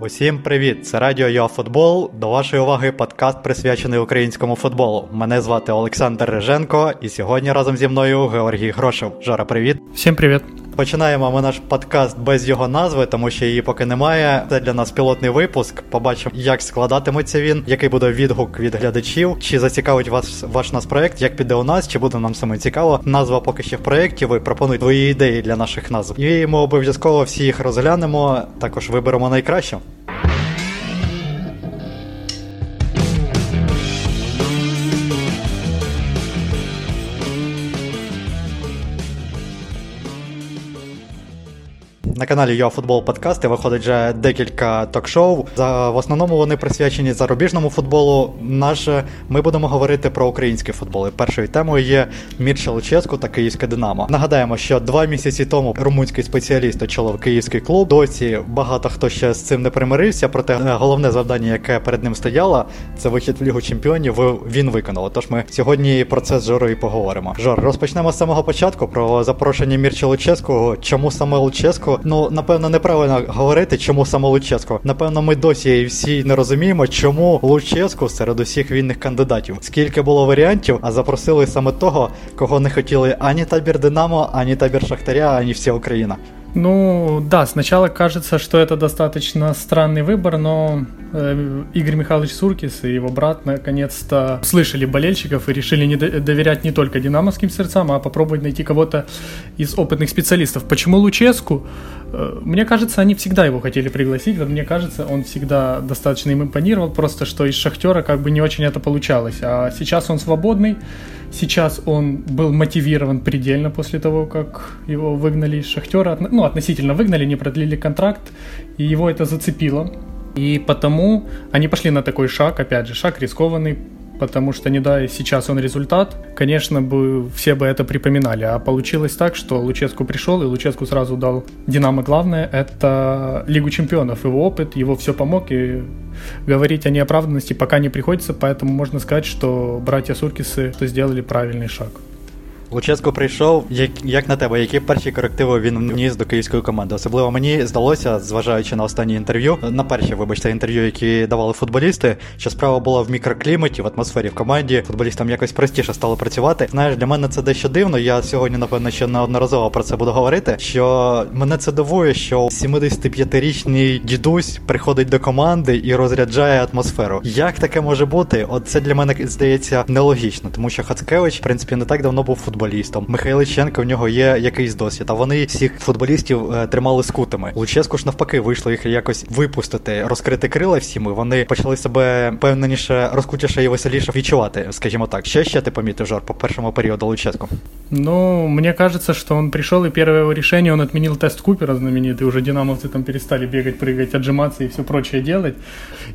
Усім привіт! Це радіо «Йоафутбол». До вашої уваги подкаст, присвячений українському футболу. Мене звати Олександр Риженко, і сьогодні разом зі мною Георгій Грошев. Жора, привіт! Всім привіт! Починаємо ми наш подкаст без його назви, тому що її поки немає. Це для нас пілотний випуск. Побачимо, як складатиметься він, який буде відгук від глядачів, чи зацікавить вас ваш наш проект, як піде у нас, чи буде нам саме цікаво. Назва поки ще в проєкті, ви пропонуйте свої ідеї для наших назв. І ми обов'язково всі їх розглянемо, також виберемо найкраще. На каналі «Йоафутбол» подкасти виходить вже декілька ток-шоу. В основному вони присвячені зарубіжному футболу. Ми будемо говорити про український футбол. І першою темою є Мірча Луческу та Київське Динамо. Нагадаємо, що 2 місяці тому румунський спеціаліст очолив київський клуб. Досі багато хто ще з цим не примирився, проте головне завдання, яке перед ним стояло, це вихід в Лігу Чемпіонів, він виконав. Тож ми сьогодні про це з Жорою поговоримо. Жор, розпочнемо з самого початку про запрошення Мірчі Луческу. Чому саме Луческу? Ну, напевно, неправильно говорити, чому саме Луческу. Напевно, ми досі всі не розуміємо, чому Луческу серед усіх вільних кандидатів. Скільки було варіантів, а запросили саме того, кого не хотіли ані табір «Динамо», ані табір «Шахтаря», ані вся Україна. Ну, да, сначала кажется, что это достаточно странный выбор, но Игорь Михайлович Суркіс и его брат наконец-то слышали болельщиков и решили не доверять не только динамовским сердцам, а попробовать найти кого-то из опытных специалистов. Почему Луческу? Мне кажется, они всегда его хотели пригласить, мне кажется, он всегда достаточно им импонировал, просто что из «Шахтера» как бы не очень это получалось, а сейчас он свободный. Сейчас он был мотивирован предельно после того, как его выгнали из «Шахтера». Ну, относительно выгнали, не продлили контракт, и его это зацепило. И потому они пошли на такой шаг, опять же, шаг рискованный, потому что не дай сейчас он результат, конечно, бы все бы это припоминали. А получилось так, что Луческу пришел, и Луческу сразу дал «Динамо» главное. Это Лигу Чемпионов, его опыт, его все помог, и говорить о неоправданности пока не приходится, поэтому можно сказать, что братья Суркіси сделали правильный шаг. Луческу прийшов. Як на тебе, які перші корективи він вніс до київської команди? Особливо мені здалося, зважаючи на останні інтерв'ю, інтерв'ю, які давали футболісти, що справа була в мікрокліматі, в атмосфері в команді. Футболістам якось простіше стало працювати. Знаєш, для мене це дещо дивно, я сьогодні, напевно, ще неодноразово про це буду говорити, що мене це дивує, що 75-річний дідусь приходить до команди і розряджає атмосферу. Як таке може бути? От це для мене, здається, нелогічно, тому що Хацкевич, в принципі, не так давно був футболістом. Михайличенко, в нього є якийсь досвід, а вони всіх футболістів тримали скутими. Луческу ж навпаки вийшло їх якось випустити, розкрити крила всім, і вони почали себе впевненіше, розкутіше і веселіше відчувати, скажімо так. Ще ти помітив, Жор, по першому періоду Луческу? Ну, мне кажется, что он пришел, и первое его решение, он отменил тест Купера знаменитый, уже динамовцы там перестали бегать, прыгать, отжиматься и все прочее делать.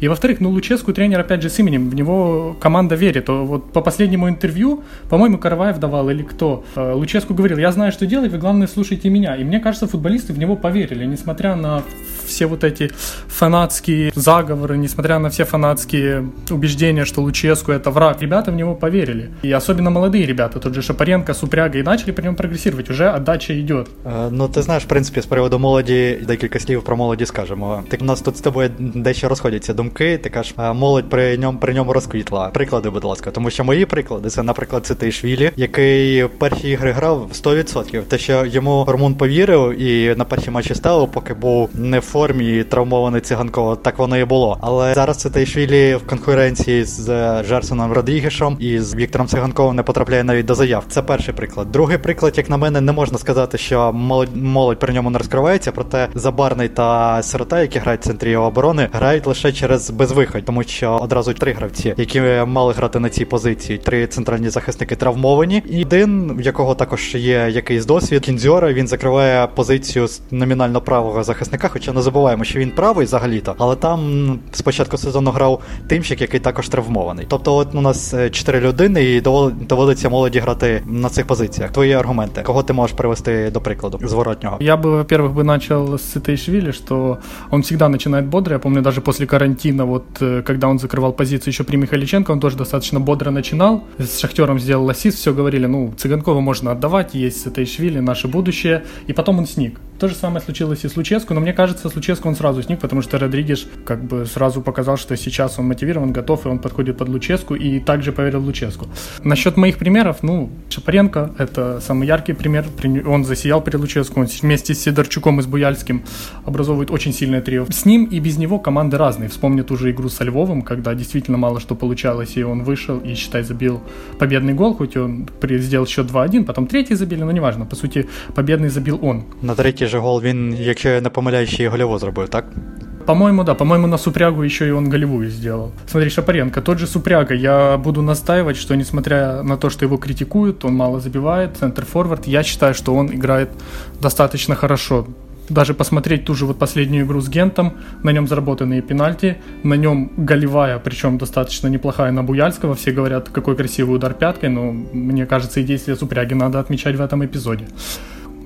И во-вторых, ну, Луческу тренер, опять же, с именем, в него команда верит. Вот по последнему интервью, по-моему, Караваев давал или кто, Луческу говорил: я знаю, что делать, вы, главное, слушайте меня. И мне кажется, футболисты в него поверили, несмотря на все вот эти фанатские заговоры, несмотря на все фанатские убеждения, что Луческу это враг. Ребята в него поверили. И особенно молодые ребята, тот же Шапаренко, Супряга, и начали при нем прогрессировать. Уже отдача идет. Ну, ты знаешь, в принципе, с приводу молоді, декілька слів про молоді скажемо. Так у нас тут з тобою дещо розходяться думки, ти кажеш, молодь при ньому розквітла. Приклади, будь ласка, тому що мої приклади, це, наприклад, Цитаїшвілі, який перші ігри грав 100%. Те, що йому Румун повірив і на перші матчі ставив, поки був не в формі і травмований Циганков, так воно і було. Але зараз Цитаїшвілі в конкуренції з Жерсоном Родрігешем і з Віктором Циганковим не потрапляє навіть до заяв. Це перший приклад. Другий приклад, як на мене, не можна сказати, що молодь при ньому не розкривається, проте Забарний та Сирота, які грають в центрі оборони, грають лише через безвихідь, тому що одразу 3 гравці, які мали грати на цій позиції, 3 центральні захисники травмовані, і один, в якого також є якийсь досвід, Кендзьора, він закриває позицію номінально правого захисника, хоча не забуваємо, що він правий взагалі-то, але там з початку сезону грав Тимчик, який також травмований. Тобто от у нас 4 людини і доводиться молоді грати на цих позиціях. Твої аргументи, кого ти можеш привести до прикладу зворотнього? Я бы, во-первых, бы начал с Цитаишвили, что он всегда начинает бодро. Я помню, даже после карантина, вот когда он закрывал позицию еще при Михайличенко, он тоже достаточно бодро начинал. С Шахтером сделал ассист, все говорили, ну, Цыганкова можно отдавать, есть Цитаишвили, наше будущее. И потом он сник. То же самое случилось и с Луческу, но мне кажется, с Луческу он сразу сник, потому что Родригеш как бы сразу показал, что сейчас он мотивирован, готов, и он подходит под Луческу, и также поверил Луческу. Насчет моих примеров, Шапаренко, это самый яркий пример, он засиял при Луческу, он вместе с Сидорчуком и с Буяльским образовывает очень сильное трио. С ним и без него команды разные, вспомнят уже игру со Львовом, когда действительно мало что получалось, и он вышел и, считай, забил победный гол, хоть он сделал счет 2-1, потом третий забили, но неважно, по сути, победный забил он. На третій же гол він, якщо я не помиляюсь, ще й голеву зробив, так? По-моему, да. По-моему, на Супрягу еще и он голевую сделал. Смотри, Шапаренко, тот же Супряга. Я буду настаивать, что несмотря на то, что его критикуют, он мало забивает, центр-форвард, я считаю, что он играет достаточно хорошо. Даже посмотреть ту же вот последнюю игру с Гентом, на нем заработанные пенальти, на нем голевая, причем достаточно неплохая, на Буяльского. Все говорят, какой красивый удар пяткой, но мне кажется, и действия Супряги надо отмечать в этом эпизоде.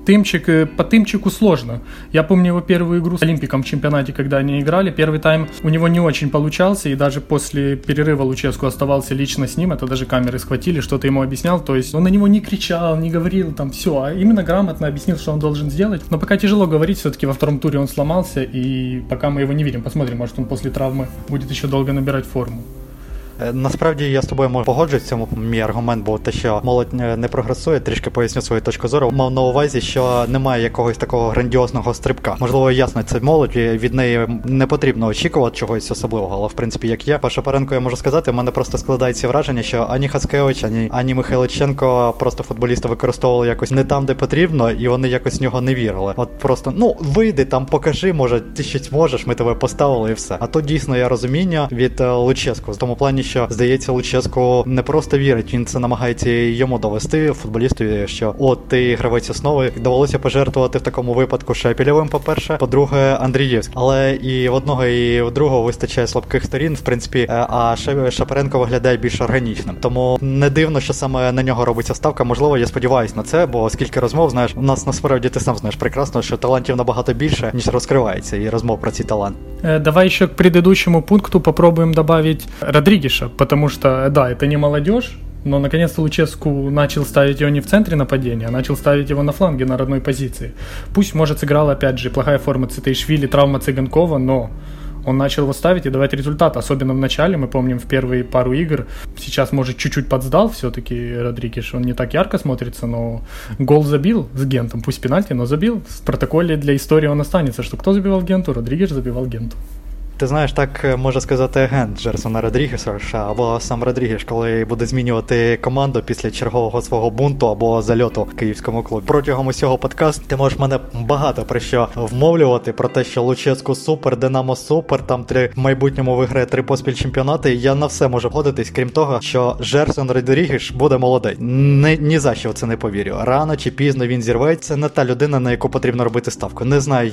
Тимчик, по Тимчику сложно. Я помню его первую игру с Олимпиком в чемпионате, когда они играли. Первый тайм у него не очень получался, и даже после перерыва Луческу оставался лично с ним. Это даже камеры схватили, что-то ему объяснял. То есть он на него не кричал, не говорил там все, а именно грамотно объяснил, что он должен сделать. Но пока тяжело говорить, все-таки во втором туре он сломался, и пока мы его не видим. Посмотрим, может, он после травмы будет еще долго набирать форму. Насправді я з тобою можу погоджуюсь в цьому. Мій аргумент був те, що молодь не прогресує, трішки поясню свою точку зору. Мав на увазі, що немає якогось такого грандіозного стрибка. Можливо, ясно, це молодь, від неї не потрібно очікувати чогось особливого, але в принципі, як я, по Шапаренко я можу сказати, в мене просто складається враження, що ані Хацкевич, ані Михайличенко просто футболіста використовували якось не там, де потрібно, і вони якось в нього не вірили. От просто, вийди там, покажи, може, ти щось можеш, ми тебе поставили і все. А то дійсно є розуміння від Луческу. В тому плані, що, здається, Луческу не просто вірить, він це намагається йому довести, футболістові, що от ти гравець основи, довелося пожертвувати в такому випадку Шепілєвим, по-перше, по-друге, Андрієвським. Але і в одного, і в другого вистачає слабких сторін, в принципі, а Шапаренко виглядає більш органічним. Тому не дивно, що саме на нього робиться ставка. Можливо, я сподіваюся на це, бо скільки розмов, знаєш, у нас насправді ти сам знаєш прекрасно, що талантів набагато більше, ніж розкривається, і розмов про ці таланти. Давай ще к предыдущему пункту попробуємо добавити Родрігеш. Потому что, да, это не молодежь, но наконец-то Луческу начал ставить его не в центре нападения, а начал ставить его на фланге, на родной позиции. Пусть, может, сыграла, опять же, плохая форма Цитаїшвілі, травма Циганкова, но он начал его ставить и давать результат, особенно в начале, мы помним, в первые пару игр. Сейчас, может, чуть-чуть подсдал все-таки Родрігеш, он не так ярко смотрится, но гол забил с Гентом, пусть пенальти, но забил. В протоколе для истории он останется, что кто забивал Генту? Родрігеш забивал Генту. Ти знаєш, так може сказати агент Жерсона Родрігеса або сам Родрігеш, коли буде змінювати команду після чергового свого бунту або зальоту в київському клубі. Протягом усього подкасту ти можеш мене багато про що вмовлювати, про те, що Луческу супер, Динамо супер, там в майбутньому виграє 3 поспіль чемпіонати. Я на все можу вгодитись, крім того, що Жерсон Родрігеш буде молодий. Ні за що в це не повірю. Рано чи пізно він зірветься, не та людина, на яку потрібно робити ставку. Не знаю,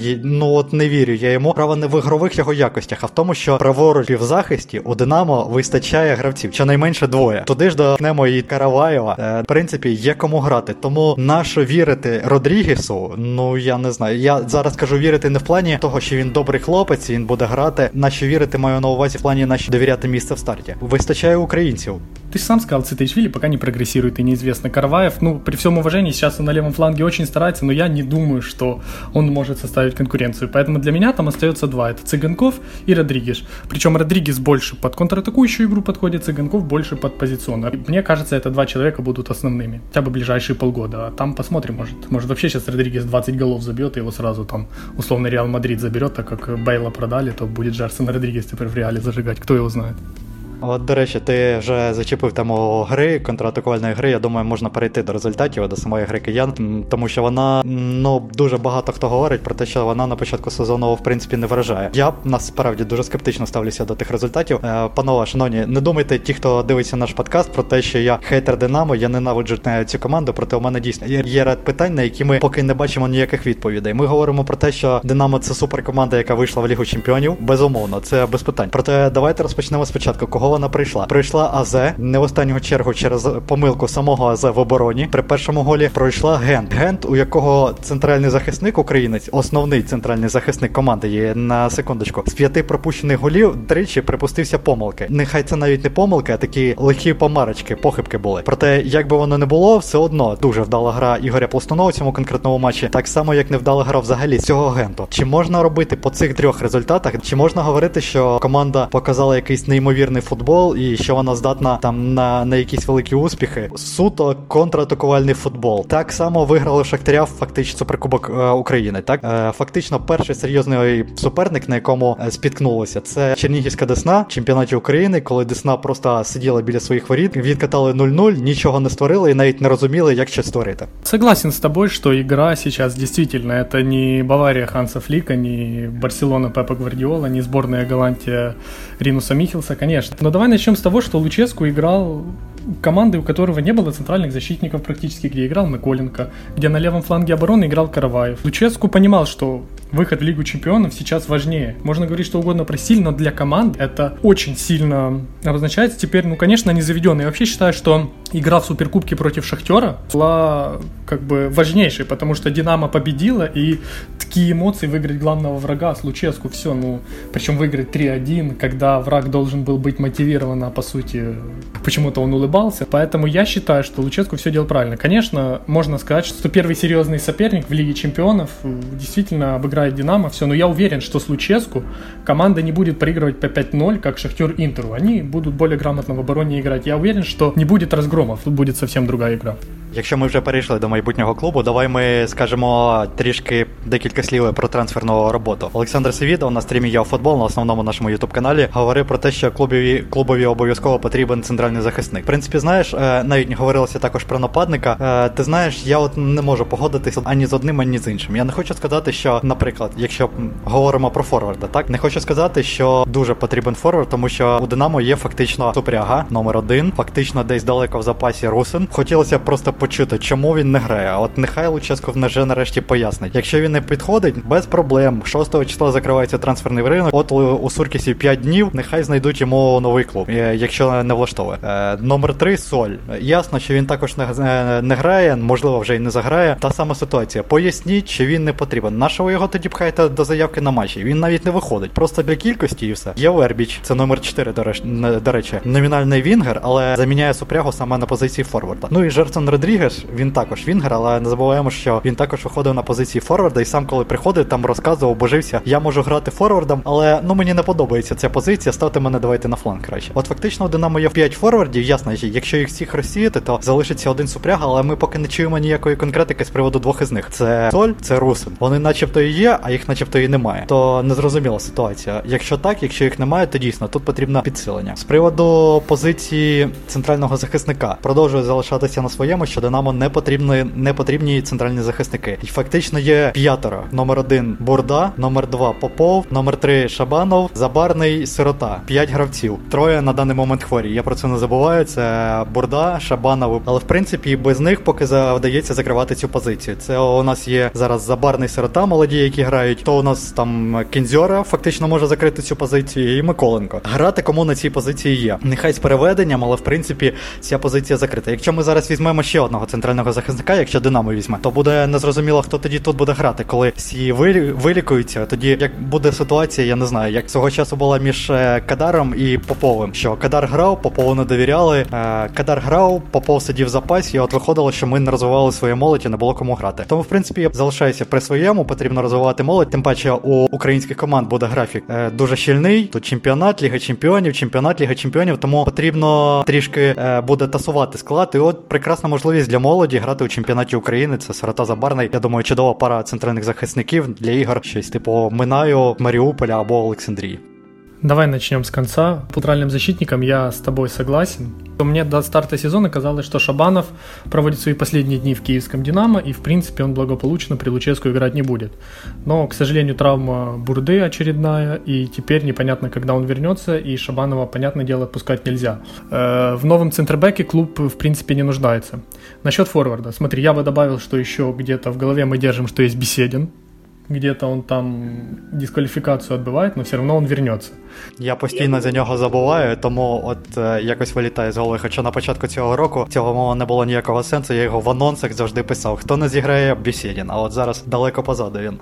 не вірю я йому. Право не в ігрових його якостях, а в тому, що праворуч в захисті у Динамо вистачає гравців, щонайменше двоє. Туди ж докнемо і Караваєва. В принципі, є кому грати. Тому нащо вірити Родрігесу? Я не знаю. Я зараз кажу вірити не в плані того, що він добрий хлопець, він буде грати. Нащо вірити, маю на увазі в плані, нащо довіряти місце в старті. Вистачає українців. Ты же сам сказал, Цитаишвили пока не прогрессирует и неизвестно. Караваев, при всем уважении, сейчас он на левом фланге очень старается, но я не думаю, что он может составить конкуренцию. Поэтому для меня там остается два. Это Цыганков и Родригеш. Причем Родригес больше под контратакующую игру подходит, Цыганков больше под позиционную. И мне кажется, это два человека будут основными. Хотя бы ближайшие полгода. А там посмотрим, может вообще сейчас Родригес 20 голов забьет, и его сразу там условно Реал Мадрид заберет, так как Бейла продали, то будет Жерсон Родригес теперь в Реале зажигать. Кто его знает? От, до речі, ти вже зачепив тему гри, контратакувальної гри, я думаю, можна перейти до результатів, до самої гри киян, тому що вона, дуже багато хто говорить про те, що вона на початку сезону, в принципі, не вражає. Я, насправді, дуже скептично ставлюся до тих результатів. Панове, шановні, не думайте, ті, хто дивиться наш подкаст, про те, що я хейтер Динамо, я ненавиджу цю команду, проте у мене дійсно є ряд питань, на які ми поки не бачимо ніяких відповідей. Ми говоримо про те, що Динамо – це суперкоманда, яка вийшла в Лігу Чемпіонів, безумовно, це без питань. Проте давайте розпочнемо спочатку. Кого кого вона прийшла. Пройшла АЗ, не в останню чергу через помилку самого АЗ в обороні. При першому голі пройшла Гент. Гент, у якого центральний захисник українець, основний центральний захисник команди є, на секундочку, з 5 пропущених голів тричі припустився помилки. Нехай це навіть не помилки, а такі лихі помарочки, похибки були. Проте, як би воно не було, все одно дуже вдала гра Ігоря Пластунова у цьому конкретному матчі, так само, як не вдала гра взагалі цього Генту. Чи можна робити по цих трьох результатах, чи можна говорити, що команда показала якийсь неймовірний футбол і що вона здатна там на якісь великі успіхи? Суто контратакувальний футбол. Так само виграли Шахтаря фактично Суперкубок України, так? Фактично перший серйозний суперник, на якому спіткнулося, це Чернігівська Десна в чемпіонаті України, коли Десна просто сиділа біля своїх воріт, відкатали 0-0, нічого не створили і навіть не розуміли, як ще створити. Согласен с тобой, что игра сейчас действительно это не Бавария Ханса Флика, не Барселона Пепа Гвардиола, не сборная Галантия Ринуса Михелса, конечно. Но давай начнем с того, что Луческу играл команды, у которого не было центральных защитников практически, где играл Миколенко, где на левом фланге обороны играл Караваев. Луческу понимал, что выход в Лигу Чемпионов сейчас важнее. Можно говорить что угодно про сильно, но для команд это очень сильно обозначается. Теперь, конечно, они заведены. Я вообще считаю, что игра в Суперкубке против Шахтера была как бы важнейшей, потому что Динамо победила, и такие эмоции выиграть главного врага с Луческу, все, причем выиграть 3-1, когда враг должен был быть мотивирован, а по сути почему-то он улыбался. Поэтому я считаю, что Луческу все делал правильно. Конечно, можно сказать, что первый серьезный соперник в Лиге Чемпионов действительно обыграет Динамо, все, но я уверен, что с Луческу команда не будет проигрывать по 5-0, как Шахтер Интеру. Они будут более грамотно в обороне играть. Я уверен, что не будет разгромов, тут будет совсем другая игра. Якщо ми вже перейшли до майбутнього клубу, давай ми скажемо трішки декілька слів про трансферну роботу. Олександр Севіда на стрімі «Я у футбол» на основному нашому ютуб-каналі говорив про те, що клубові обов'язково потрібен центральний захисник. В принципі, знаєш, навіть не говорилося також про нападника. Ти знаєш, я от не можу погодитися ані з одним, ані з іншим. Я не хочу сказати, що, наприклад, якщо говоримо про форварда, так? Не хочу сказати, що дуже потрібен форвард, тому що у Динамо є фактично Супряга, номер 1, фактично десь далеко в запасі Русин. Хотілося просто почути, чому він не грає. От нехай Луческу вже нарешті пояснить. Якщо він не підходить, без проблем. 6 числа закривається трансферний ринок. От у Суркісі 5 днів, нехай знайдуть йому новий клуб, якщо не влаштовує. Номер 3 – Соль. Ясно, що він також не грає, можливо, вже і не заграє. Та сама ситуація. Поясніть, чи він не потрібен. На що ви його тоді пхаєте до заявки на матчі? Він навіть не виходить. Просто для кількості і все. Є Вербіч, це номер 4, до речі. Номінальний вінгер, але заміняє Супрягу саме на позиції форварда. Ну і Жерсон Родрігеш, він також вінгер, але не забуваємо, що він також виходив на позиції форварда і сам, коли приходив, там розказував, божився: я можу грати форвардом, але мені не подобається ця позиція, ставте мене давайте на фланг краще. От фактично у Динамо є 5 форвардів, ясно, якщо їх всіх розсіяти, то залишиться один Супряга, але ми поки не чуємо ніякої конкретики з приводу двох із них. Це Соль, це Русин. Вони начебто і є, а їх начебто і немає. То незрозуміла ситуація. Якщо так, якщо їх немає, то дійсно тут потрібно підсилення. З приводу позиції центрального захисника, продовжує залишатися на своєму, що Динамо не потрібні центральні захисники. І фактично є 5. Номер 1 – Бурда, номер 2 – Попов, номер 3 – Шабанов, Забарний, Сирота. 5 гравців. 3 на даний момент хворі. Я про це не забуваю. Це Бурда, Шабанов. Але, в принципі, без них поки вдається закривати цю позицію. Це у нас є зараз Забарний, Сирота, молоді, які грають. То у нас там Кендзьора фактично може закрити цю позицію, і Миколенко. Грати кому на цій позиції є. Нехай з переведенням, але, в принципі, ця позиція закрита. Якщо ми зараз візьмемо ще одного центрального захисника, якщо Динамо візьме, то буде незрозуміло, хто тоді тут буде грати, коли всі вилікуються. Тоді як буде ситуація, я не знаю, як свого часу була між Кадаром і Поповим. Що Кадар грав, Попову не довіряли, Кадар грав, Попов сидів в запасі, і от виходило, що ми не розвивали свою молодь і не було кому грати. Тому, в принципі, я залишаюся при своєму, потрібно розвивати молодь, тим паче у українських команд буде графік дуже щільний, тут чемпіонат, Ліга Чемпіонів, тому потрібно трішки буде тасувати склад, і от прекрасна можливість для молоді грати у чемпіонаті України. Це Сирота, Забарний. Я думаю, чудова пара центральних захисників для ігор, щось типу Минаю, Маріуполя або Олександрії. Давай начнем с конца. По центральным защитникам я с тобой согласен. Мне до старта сезона казалось, что Шабанов проводит свои последние дни в киевском «Динамо», и в принципе он благополучно при Луческу играть не будет. Но, к сожалению, травма Бурды очередная, и теперь непонятно, когда он вернется, и Шабанова, понятное дело, отпускать нельзя. В новом центрбеке клуб в принципе не нуждается. Насчет форварда. Смотри, я бы добавил, что еще где-то в голове мы держим, что есть Беседин. где-то он там дискваліфікацію відбиває, але все одно він повернеться. Я постійно за нього забуваю, тому от якось вилітає з голови. Хоча на початку цього року цього мова не було ніякого сенсу, я його в анонсах завжди писав. Хто не зіграє, Беседін, а от зараз далеко позаду він.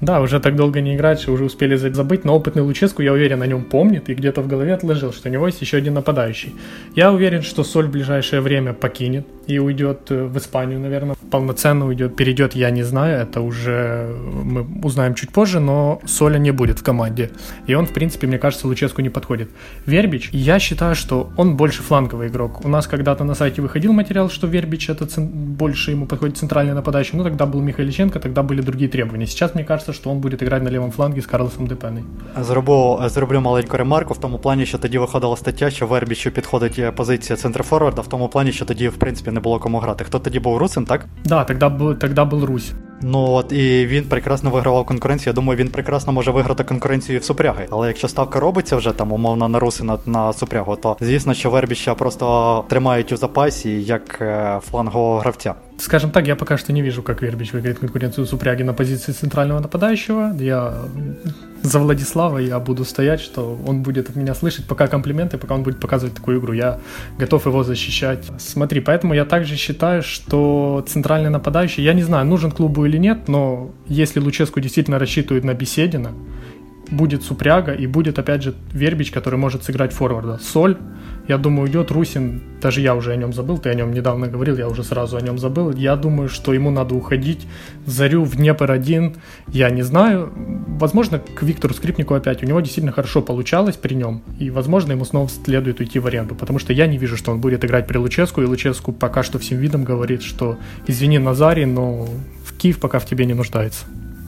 Да, уже так долго не играет, уже успели забыть, но опытный Луческу, я уверен, о нем помнит и где-то в голове отложил, что у него есть еще один нападающий. Я уверен, что Соль в ближайшее время покинет и уйдет в Испанию, наверное. Полноценно уйдет, перейдет, я не знаю, это уже мы узнаем чуть позже, но Соля не будет в команде. И он, в принципе, мне кажется, Луческу не подходит. Вербич, я считаю, что он больше фланговый игрок. У нас когда-то на сайте выходил материал, что Вербич это больше ему подходит центральный нападающий, но тогда был Михайличенко, тогда были другие требования. Сейчас, мне кажется, що він буде грати на лівому флангі з Карлосом Депений. Зроблю маленьку ремарку в тому плані, що тоді виходила стаття, що Вербічу підходить позиція центрфорварда, в тому плані, що тоді, в принципі, не було кому грати. Хто тоді був? Русин, так? Да, тоді був Русь. Ну от, і він прекрасно вигравав конкуренцію. Я думаю, він прекрасно може виграти конкуренцію і в Супряги. Але якщо ставка робиться вже, там, умовно, на Русина, на Супрягу, то, звісно, що Вербіча просто тримають у запасі, як флангового гравця. Скажем так, я пока что не вижу, как Вербич выиграет конкуренцию Супряги на позиции центрального нападающего. Я за Владислава, я буду стоять, что он будет от меня слышать пока комплименты, пока он будет показывать такую игру. Я готов его защищать. Смотри, поэтому я также считаю, что центральный нападающий, я не знаю, нужен клубу или нет, но если Луческу действительно рассчитывает на Беседина, будет Супряга и будет, опять же, Вербич, который может сыграть форварда. Соль, я думаю, идет. Русин, даже я уже о нем забыл, ты о нем недавно говорил, я уже сразу о нем забыл. Я думаю, что ему надо уходить в Зарю, в Днепр-1, я не знаю. Возможно, к Виктору Скрипнику опять. У него действительно хорошо получалось при нем, и, возможно, ему снова следует уйти в аренду, потому что я не вижу, что он будет играть при Луческу, и Луческу пока что всем видом говорит, что извини, Назарі, но в Киев пока в тебе не нуждается.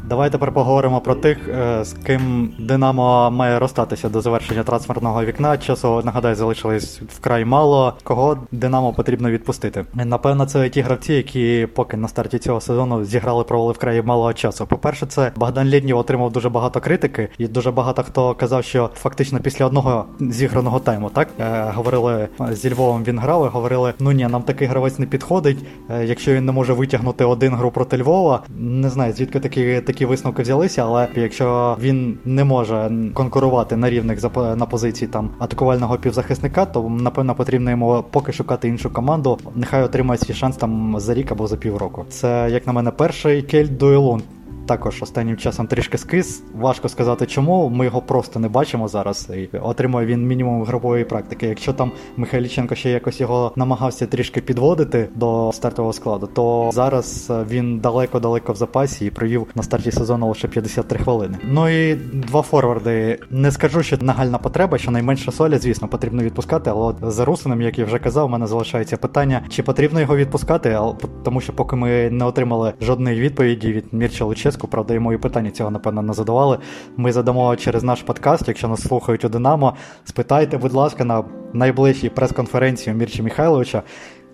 Давай тепер поговоримо про тих, з ким Динамо має розстатися до завершення трансферного вікна. Часу, нагадаю, залишилось вкрай мало. Кого Динамо потрібно відпустити? Напевно, це ті гравці, які поки на старті цього сезону провели вкрай мало часу. По-перше, це Богдан Лєднєв отримав дуже багато критики, і дуже багато хто казав, що фактично після одного зіграного тайму, так? Говорили, зі Львовом він грав, і говорили, нам такий гравець не підходить, якщо він не може витягнути один гру проти Львова. Не знаю, звідки такі висновки взялися, але якщо він не може конкурувати на рівних на позиції там атакувального півзахисника, то напевно потрібно йому поки шукати іншу команду. Нехай отримає свій шанс там за рік або за півроку. Це, як на мене, перший. Кель Дуйлун також останнім часом трішки скис. Важко сказати чому, ми його просто не бачимо зараз. І отримує він мінімум групової практики. Якщо там Михайличенко ще якось його намагався трішки підводити до стартового складу, то зараз він далеко-далеко в запасі і провів на старті сезону лише 53 хвилини. Ну і два форварди. Не скажу, що нагальна потреба, що найменше Соля, звісно, потрібно відпускати, але от за Русиним, як я вже казав, у мене залишається питання, чи потрібно його відпускати, тому що поки ми не отримали жодної відповіді від Мірча Луческу, правда, йому і питання цього, напевно, не задавали. Ми задамо через наш подкаст, якщо нас слухають у Динамо. Спитайте, будь ласка, на найближчій прес-конференції у Мірчі Михайловича,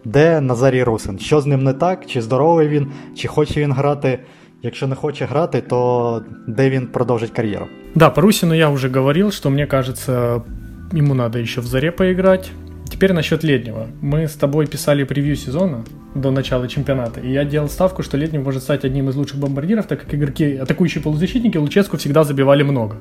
де Назарій Русин. Що з ним не так? Чи здоровий він? Чи хоче він грати? Якщо не хоче грати, то де він продовжить кар'єру? Да, по Русину я вже говорив, що, мені кажется, йому треба ще в Зорі поіграти. Теперь насчет Леднева. Мы с тобой писали превью сезона до начала чемпионата, и я делал ставку, что Леднев может стать одним из лучших бомбардиров, так как игроки, атакующие полузащитники, Луческу всегда забивали много.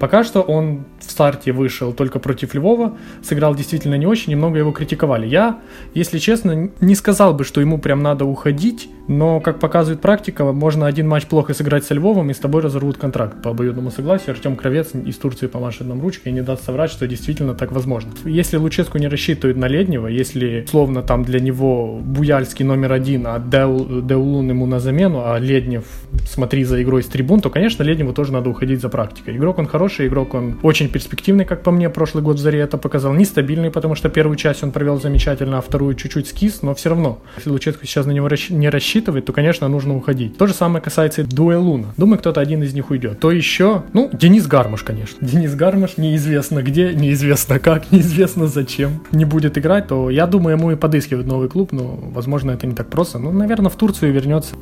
Пока что он в старте вышел только против Львова, сыграл действительно не очень, немного его критиковали. Я, если честно, не сказал бы, что ему прям надо уходить, но, как показывает практика, можно один матч плохо сыграть со Львовом, и с тобой разорвут контракт по обоюдному согласию. Артем Кравец из Турции помашет нам ручкой и не даст соврать, что действительно так возможно. Если Луческу не рассчитывают на Леднева, если, словно, там для него Буяльский номер один, а Деулун ему на замену, а Леднев смотри за игрой с трибун, то, конечно, Ледневу тоже надо уходить за практикой. Игрок он хороший, игрок он очень перспективный, как по мне, прошлый год в Заре это показал, нестабильный, потому что первую часть он провел замечательно, а вторую чуть-чуть скис, но все равно, если Луческу сейчас на него не рассчитывает, то, конечно, нужно уходить. То же самое касается и Дуэлуна. Думаю, кто-то один из них уйдет. То еще, Денис Гармаш, конечно. Денис Гармаш неизвестно где, неизвестно как, неизвестно зачем не будет играть, то, я думаю, ему и подыскивают новый клуб, но, возможно, это не так просто. Наверное, в Турцию вернется.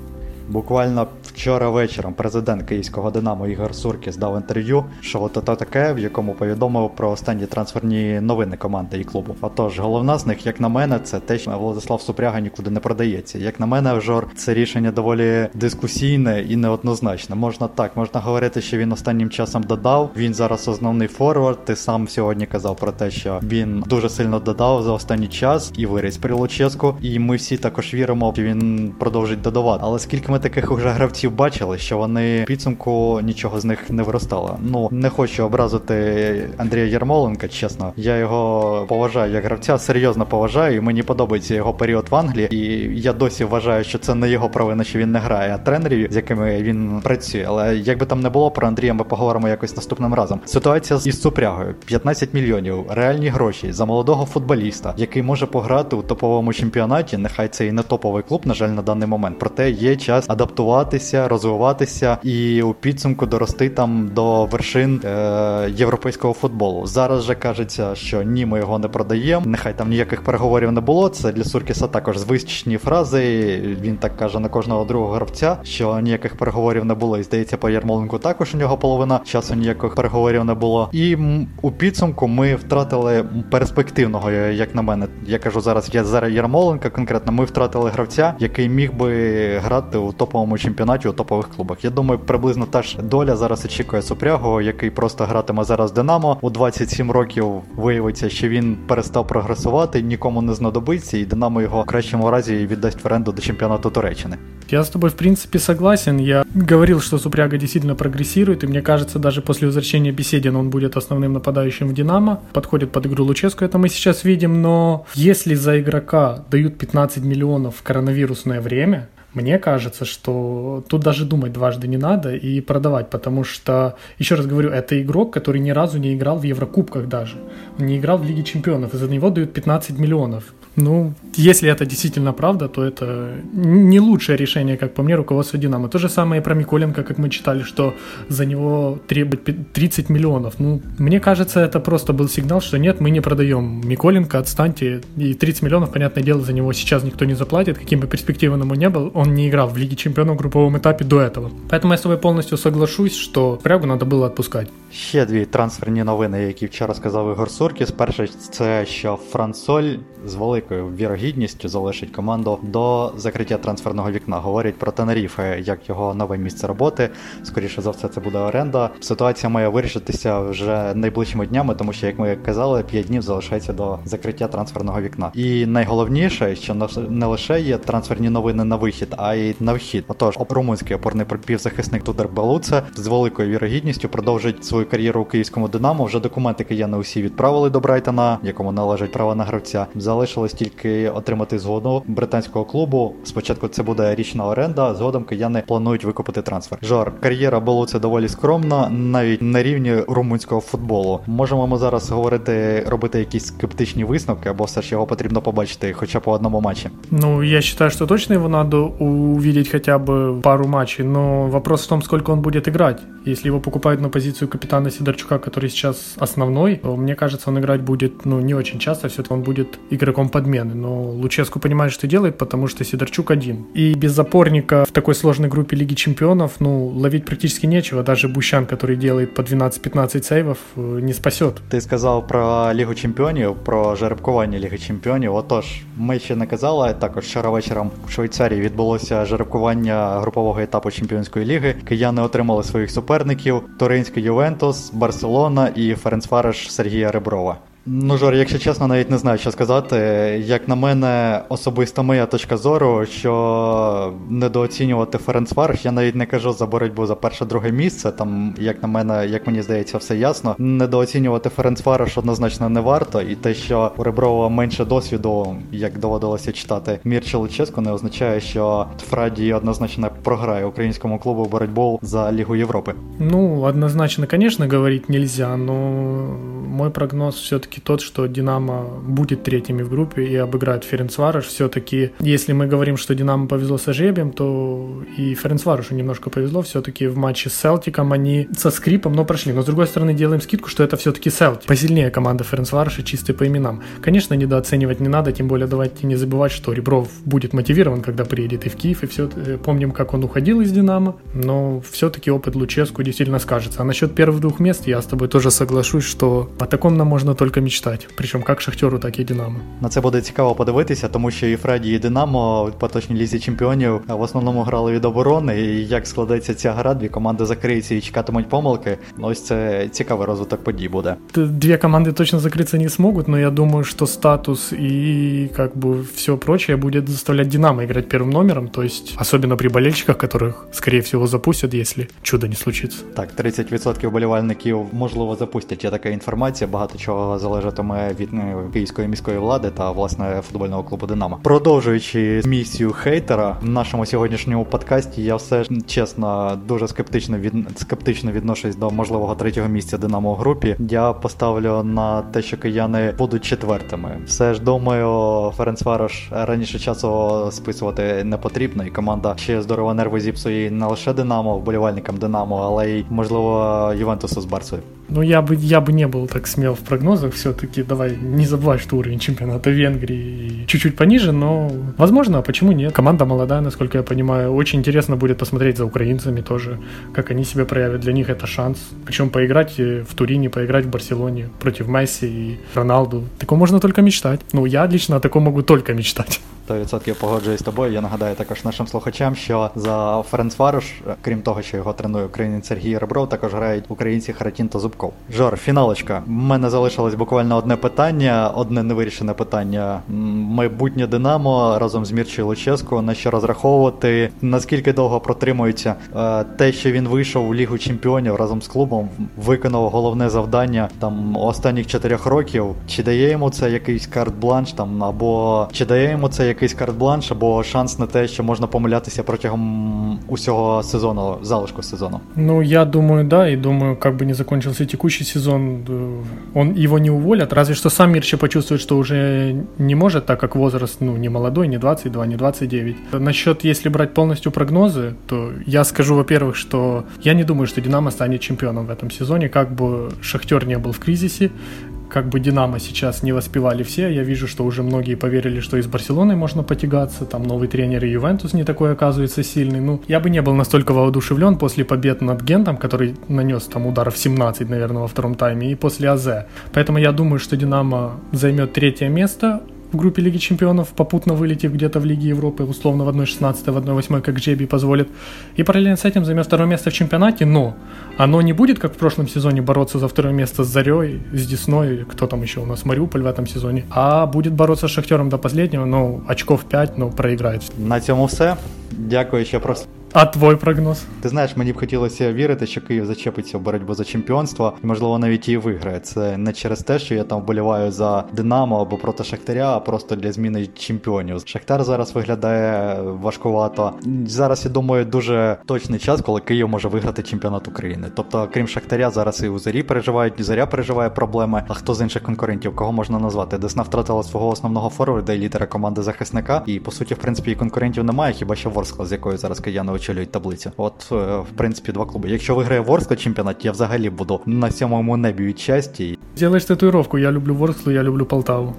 Буквально Вчора вечором президент Київського «Динамо» Ігор Суркіс дав інтерв'ю «Шоу ТТ таке», в якому повідомив про останні трансферні новини команди і клубу. А тож головна з них, як на мене, це те, що Владислав Супряга нікуди не продається. Як на мене, Жор, це рішення доволі дискусійне і неоднозначне. Можна говорити, що він останнім часом додав, він зараз основний форвард, ти сам сьогодні казав про те, що він дуже сильно додав за останній час і виріс при Луческу, і ми всі також віримо, що він продовжить додавати. Але скільки ми таких уже гравців бачили, що вони в підсумку нічого з них не виростало. Не хочу образити Андрія Ярмоленка, чесно. Я його поважаю як гравця, серйозно поважаю, і мені подобається його період в Англії, і я досі вважаю, що це не його провина, що він не грає, а тренерів, з якими він працює. Але як би там не було, про Андрія ми поговоримо якось наступним разом. Ситуація із Супрягою. 15 мільйонів, реальні гроші за молодого футболіста, який може пограти у топовому чемпіонаті, нехай це і не топовий клуб, на жаль, на даний момент. Проте є час адаптуватися, розвиватися і у підсумку дорости там до вершин європейського футболу. Зараз же кажеться, що ні, ми його не продаємо, нехай там ніяких переговорів не було. Це для Суркіса також звичні фрази, він так каже на кожного другого гравця, що ніяких переговорів не було, і здається, по Ярмоленку також у нього половина часу ніяких переговорів не було. І у підсумку ми втратили перспективного, як на мене. Я кажу зараз, я зараз Ярмоленка конкретно, ми втратили гравця, який міг би грати у топовому чемпіонаті, у топових клубах. Я думаю, приблизно та ж доля зараз очікує Супрягу, який просто гратиме зараз в «Динамо». У 27 років виявиться, що він перестав прогресувати, нікому не знадобиться, і «Динамо» його в кращому разі віддасть в оренду до чемпіонату Туреччини. Я с тобой, в принципе, согласен. Я говорил, что Супряга действительно прогрессирует, и мне кажется, даже после возвращения Беседина он будет основным нападающим в «Динамо». Подходит под игру Луческу, это мы сейчас видим, но если за игрока дают 15 миллионов в коронавирусное время, мне кажется, что тут даже думать дважды не надо и продавать, потому что, еще раз говорю, это игрок, который ни разу не играл в Еврокубках даже. Он не играл в Лиге Чемпионов, и за него дают 15 миллионов. Если это действительно правда, то это не лучшее решение, как по мне, руководства «Динамо». То же самое и про Миколенко, как мы читали, что за него требуют 30 миллионов. Мне кажется, это просто был сигнал, что нет, мы не продаем Миколенко, отстаньте. И 30 миллионов, понятное дело, за него сейчас никто не заплатит, каким бы перспективным он ни был. Он не играл в Лиге Чемпионов в групповом этапе до этого. Поэтому я с тобой полностью соглашусь, что Супрягу надо было отпускать. Ще дві трансферні новини, які вчора сказав Ігор Суркіс. Перше, це що Соль з великою вірогідністю залишить команду до закриття трансферного вікна. Говорять про Тенеріфе, як його нове місце роботи. Скоріше за все, це буде оренда. Ситуація має вирішитися вже найближчими днями, тому що, як ми казали, 5 днів залишається до закриття трансферного вікна. І найголовніше, що не лише є трансферні новини на вихід, а й на вхід. Отож, румунський опорний півзахисник Тудор Белуце з великою вірогідністю продовжить свою кар'єру у київському «Динамо». Вже документи кияни усі відправили до Брайтона, якому належать права на гравця. Залишилось тільки отримати згоду британського клубу. Спочатку це буде річна оренда, згодом кияни планують викупити трансфер. Жор, кар'єра Белуце доволі скромна, навіть на рівні румунського футболу. Можемо ми зараз говорити, робити якісь скептичні висновки, або все ж його потрібно побачити хоча б по одному матчі? Я считаю, что точно его надо увидеть хотя бы пару матчей, но вопрос в том, сколько он будет играть. Если его покупают на позицию капитана Сидорчука, который сейчас основной, то, мне кажется, он играть будет не очень часто, все-таки он будет игроком подмены. Но Луческу понимает, что делает, потому что Сидорчук один. И без опорника в такой сложной группе Лиги Чемпионов, ловить практически нечего. Даже Бущан, который делает по 12-15 сейвов, не спасет. Ты сказал про Лигу Чемпионов, про жеребкування Лиги Чемпионов. Отож, ми ще не казали, також вчора вечором в Швейцарії відбулося жеребкування групового етапу Чемпіонської ліги. Кияни отримали своїх суперників: туринський Ювентус, Барселона і Ференцварош Сергія Реброва. Жор, якщо чесно, навіть не знаю, що сказати. Як на мене, особисто моя точка зору, що недооцінювати Ференцварош, я навіть не кажу за боротьбу за перше-друге місце, там, як мені здається, все ясно. Недооцінювати Ференцварош однозначно не варто, і те, що у Реброва менше досвіду, як доводилося читати Мірчі Луческу, не означає, що Фраді однозначно програє українському клубу боротьбу за Лігу Європи. Однозначно, звісно, говорити нельзя, но мой прогноз все-таки тот, что «Динамо» будет третьими в группе и обыграет Ференцварош. Все-таки, если мы говорим, что «Динамо» повезло со жребием, то и Ференцварошу немножко повезло. Все-таки в матче с «Селтиком» они со скрипом, но прошли. Но, с другой стороны, делаем скидку, что это все-таки «Селтик». Посильнее команда Ференцвароша, чисто по именам. Конечно, недооценивать не надо, тем более давайте не забывать, что Ребров будет мотивирован, когда приедет и в Киев, и все. Помним, как он уходил из «Динамо», но все-таки опыт Луческу действительно скажется. А насчет первых двух мест я с тобой тоже соглашусь, что о таком нам можна тільки мечтати, причому як Шахтёру, так і Динамо. На це буде цікаво подивитися, тому що і Фреді, і Динамо по точній лізі чемпіонів в основному грали від оборони, і як складеться ця гра, дві команди закриються і чекатимуть помилки, ось це цікавий розвиток подій буде. Дві команди точно закритися не зможуть, але я думаю, що статус і как бы все прочее буде заставляти Динамо грати першим номером, то есть особенно при болельщиках, которых, скорее всего, запустят, если чудо не случится. Так, 30% вболівальників, можливо, запустять, є така інформація, багато чого залежатиме від київської міської влади та, власне, футбольного клубу «Динамо». Продовжуючи місію хейтера, в нашому сьогоднішньому подкасті я все ж, чесно, дуже скептично відношусь до можливого третього місця «Динамо» в групі. Я поставлю на те, що кияни будуть четвертими. Все ж, думаю, Ференцварош раніше часу списувати не потрібно, і команда ще здорово нерви зіпсує не лише «Динамо», вболівальникам «Динамо», але й, можливо, «Ювентусу» з «Барсою». Ну, я бы не был так смел в прогнозах, все-таки давай не забывай, что уровень чемпионата Венгрии чуть-чуть пониже, но возможно, а почему нет? Команда молодая, насколько я понимаю, очень интересно будет посмотреть за украинцами тоже, как они себя проявят, для них это шанс, причем поиграть в Турине, поиграть в Барселоне против Месси и Роналду, такого можно только мечтать, ну я лично о таком могу только мечтать. 100% погоджуюсь з тобою. Я нагадаю також нашим слухачам, що за Ференцварош, крім того, що його тренує українець Сергій Ребров, також грають українці Харатін та Зубков. Жор, фіналочка. У мене залишилось буквально одне питання, одне невирішене питання. Майбутнє «Динамо» разом з Мірчею Луческу, на що розраховувати, наскільки довго протримується те, що він вийшов у Лігу Чемпіонів разом з клубом, виконав головне завдання там останніх 4 років. Чи дає йому це якийсь карт-бланш там, або чи дає йому це якийсь карт-бланш або шанс на те, що можна помилятися протягом усього сезону, залишку сезону? Ну, я думаю, да, и думаю, как бы не закончился текущий сезон, он его не уволят, разве что сам Мирча почувствует, что уже не может, так как возраст, ну, не молодой, не 22, не 29. Насчет, если брать полностью прогнозы, то я скажу, во-первых, что я не думаю, что «Динамо» станет чемпионом в этом сезоне, как бы «Шахтер» не был в кризисе, как бы «Динамо» сейчас не воспевали все, я вижу, что уже многие поверили, что и с «Барселоной» можно потягаться, там новый тренер и «Ювентус» не такой оказывается сильный, ну, я бы не был настолько воодушевлен после побед над «Гентом», который нанес там ударов 17, наверное, во втором тайме, и после «АЗ», поэтому я думаю, что «Динамо» займет 3-е место, в группе Лиги Чемпионов, попутно вылетев где-то в Лиге Европы, условно в 1/16, в 1/8, как жребий позволит. И параллельно с этим займет 2-е место в чемпионате, но оно не будет, как в прошлом сезоне, бороться за 2-е место с «Зорей», с «Десной», кто там еще у нас, «Маріуполь» в этом сезоне, а будет бороться с «Шахтером» до последнего, но очков 5, но проиграет. На цьому все. Дякую ще просто. А твій прогноз? Ти знаєш, мені б хотілося вірити, що Київ зачепиться в боротьбу за чемпіонство і, можливо, навіть її виграє. Це не через те, що я там вболіваю за «Динамо» або проти «Шахтаря», а просто для зміни чемпіонів. «Шахтар» зараз виглядає важкувато. Зараз, я думаю, дуже точний час, коли Київ може виграти чемпіонат України. Тобто, крім «Шахтаря», зараз і у «Зорі» переживають, «Зоря» переживає проблеми. А хто з інших конкурентів? Кого можна назвати? «Десна» втратила свого основного форварда і лідера команди захисника. І, по суті, в принципі, і конкурентів немає, хіба що «Ворскла», з якою зараз кияни очолюють таблицю. От, в принципі, два клуби. Якщо виграє «Ворскла» чемпіонат, я взагалі буду на 7-му небі від щастя. Зробиш татуїровку. Я люблю «Ворсклу», я люблю Полтаву.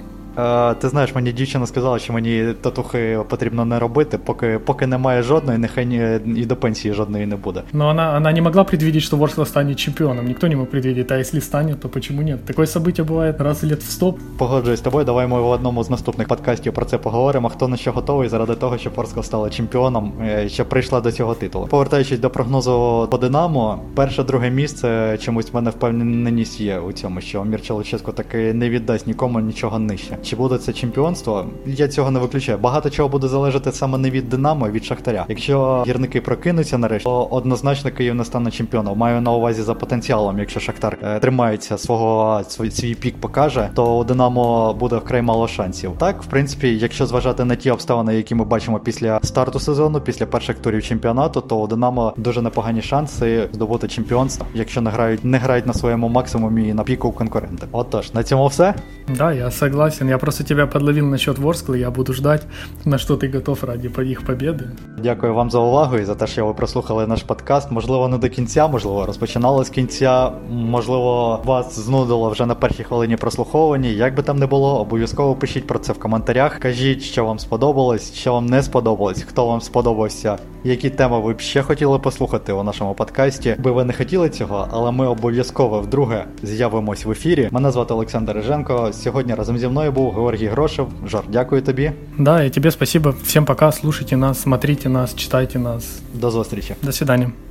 Ти знаєш, мені дівчина сказала, що мені татухи потрібно не робити, поки немає жодної, нехай і до пенсії жодної не буде. Ну, вона не могла предвидіти, що Ворскла стане чемпіоном. Ніхто не мог предвидіти, а якщо стане, то чому ні? Таке событие буває раз в лет в 100. Погоджуюсь з тобою, давай ми в одному з наступних подкастів про це поговоримо, хто на що готовий заради того, щоб Ворскла стала чемпіоном, що прийшла до цього титулу. Повертаючись до прогнозу по «Динамо», 1-2 місце чомусь в мене впевненість є у цьому, що Мірча Луческу таки не віддасть нікому нічого нижче. Чи буде це чемпіонство? Я цього не виключаю. Багато чого буде залежати саме не від Динамо, а від Шахтаря. Якщо гірники прокинуться нарешті, то однозначно Київ не стане чемпіоном. Маю на увазі за потенціалом. Якщо Шахтар тримається свого, свій пік покаже, то у Динамо буде вкрай мало шансів. Так, в принципі, якщо зважати на ті обставини, які ми бачимо після старту сезону, після перших турів чемпіонату, то у Динамо дуже непогані шанси здобути чемпіонство, якщо не грають на своєму максимумі і на піку конкурента. Отож, на цьому все. Да, я согласен. Я просто тебя подловил насчет Ворсклы. Я буду ждать, на что ты готов ради их победы. Дякую вам за увагу і за те, що ви прослухали наш подкаст. Можливо, не до кінця, можливо, розпочинали з кінця, можливо, вас знудило вже на першій хвилині прослуховування. Як би там не було, обов'язково пишіть про це в коментарях. Кажіть, що вам сподобалось, що вам не сподобалось, хто вам сподобався, які теми ви б ще хотіли послухати у нашому подкасті. Би ви не хотіли цього, але ми обов'язково вдруге з'явимось в ефірі. Мене звати Олександр Риженко. Сьогодні разом зі мною був Георгій Грошев. Жор, дякую тобі. Да, і тобі спасибо. Всім пока. Слушайте нас, смотрите нас, читайте нас. До зустрічі. До свидання.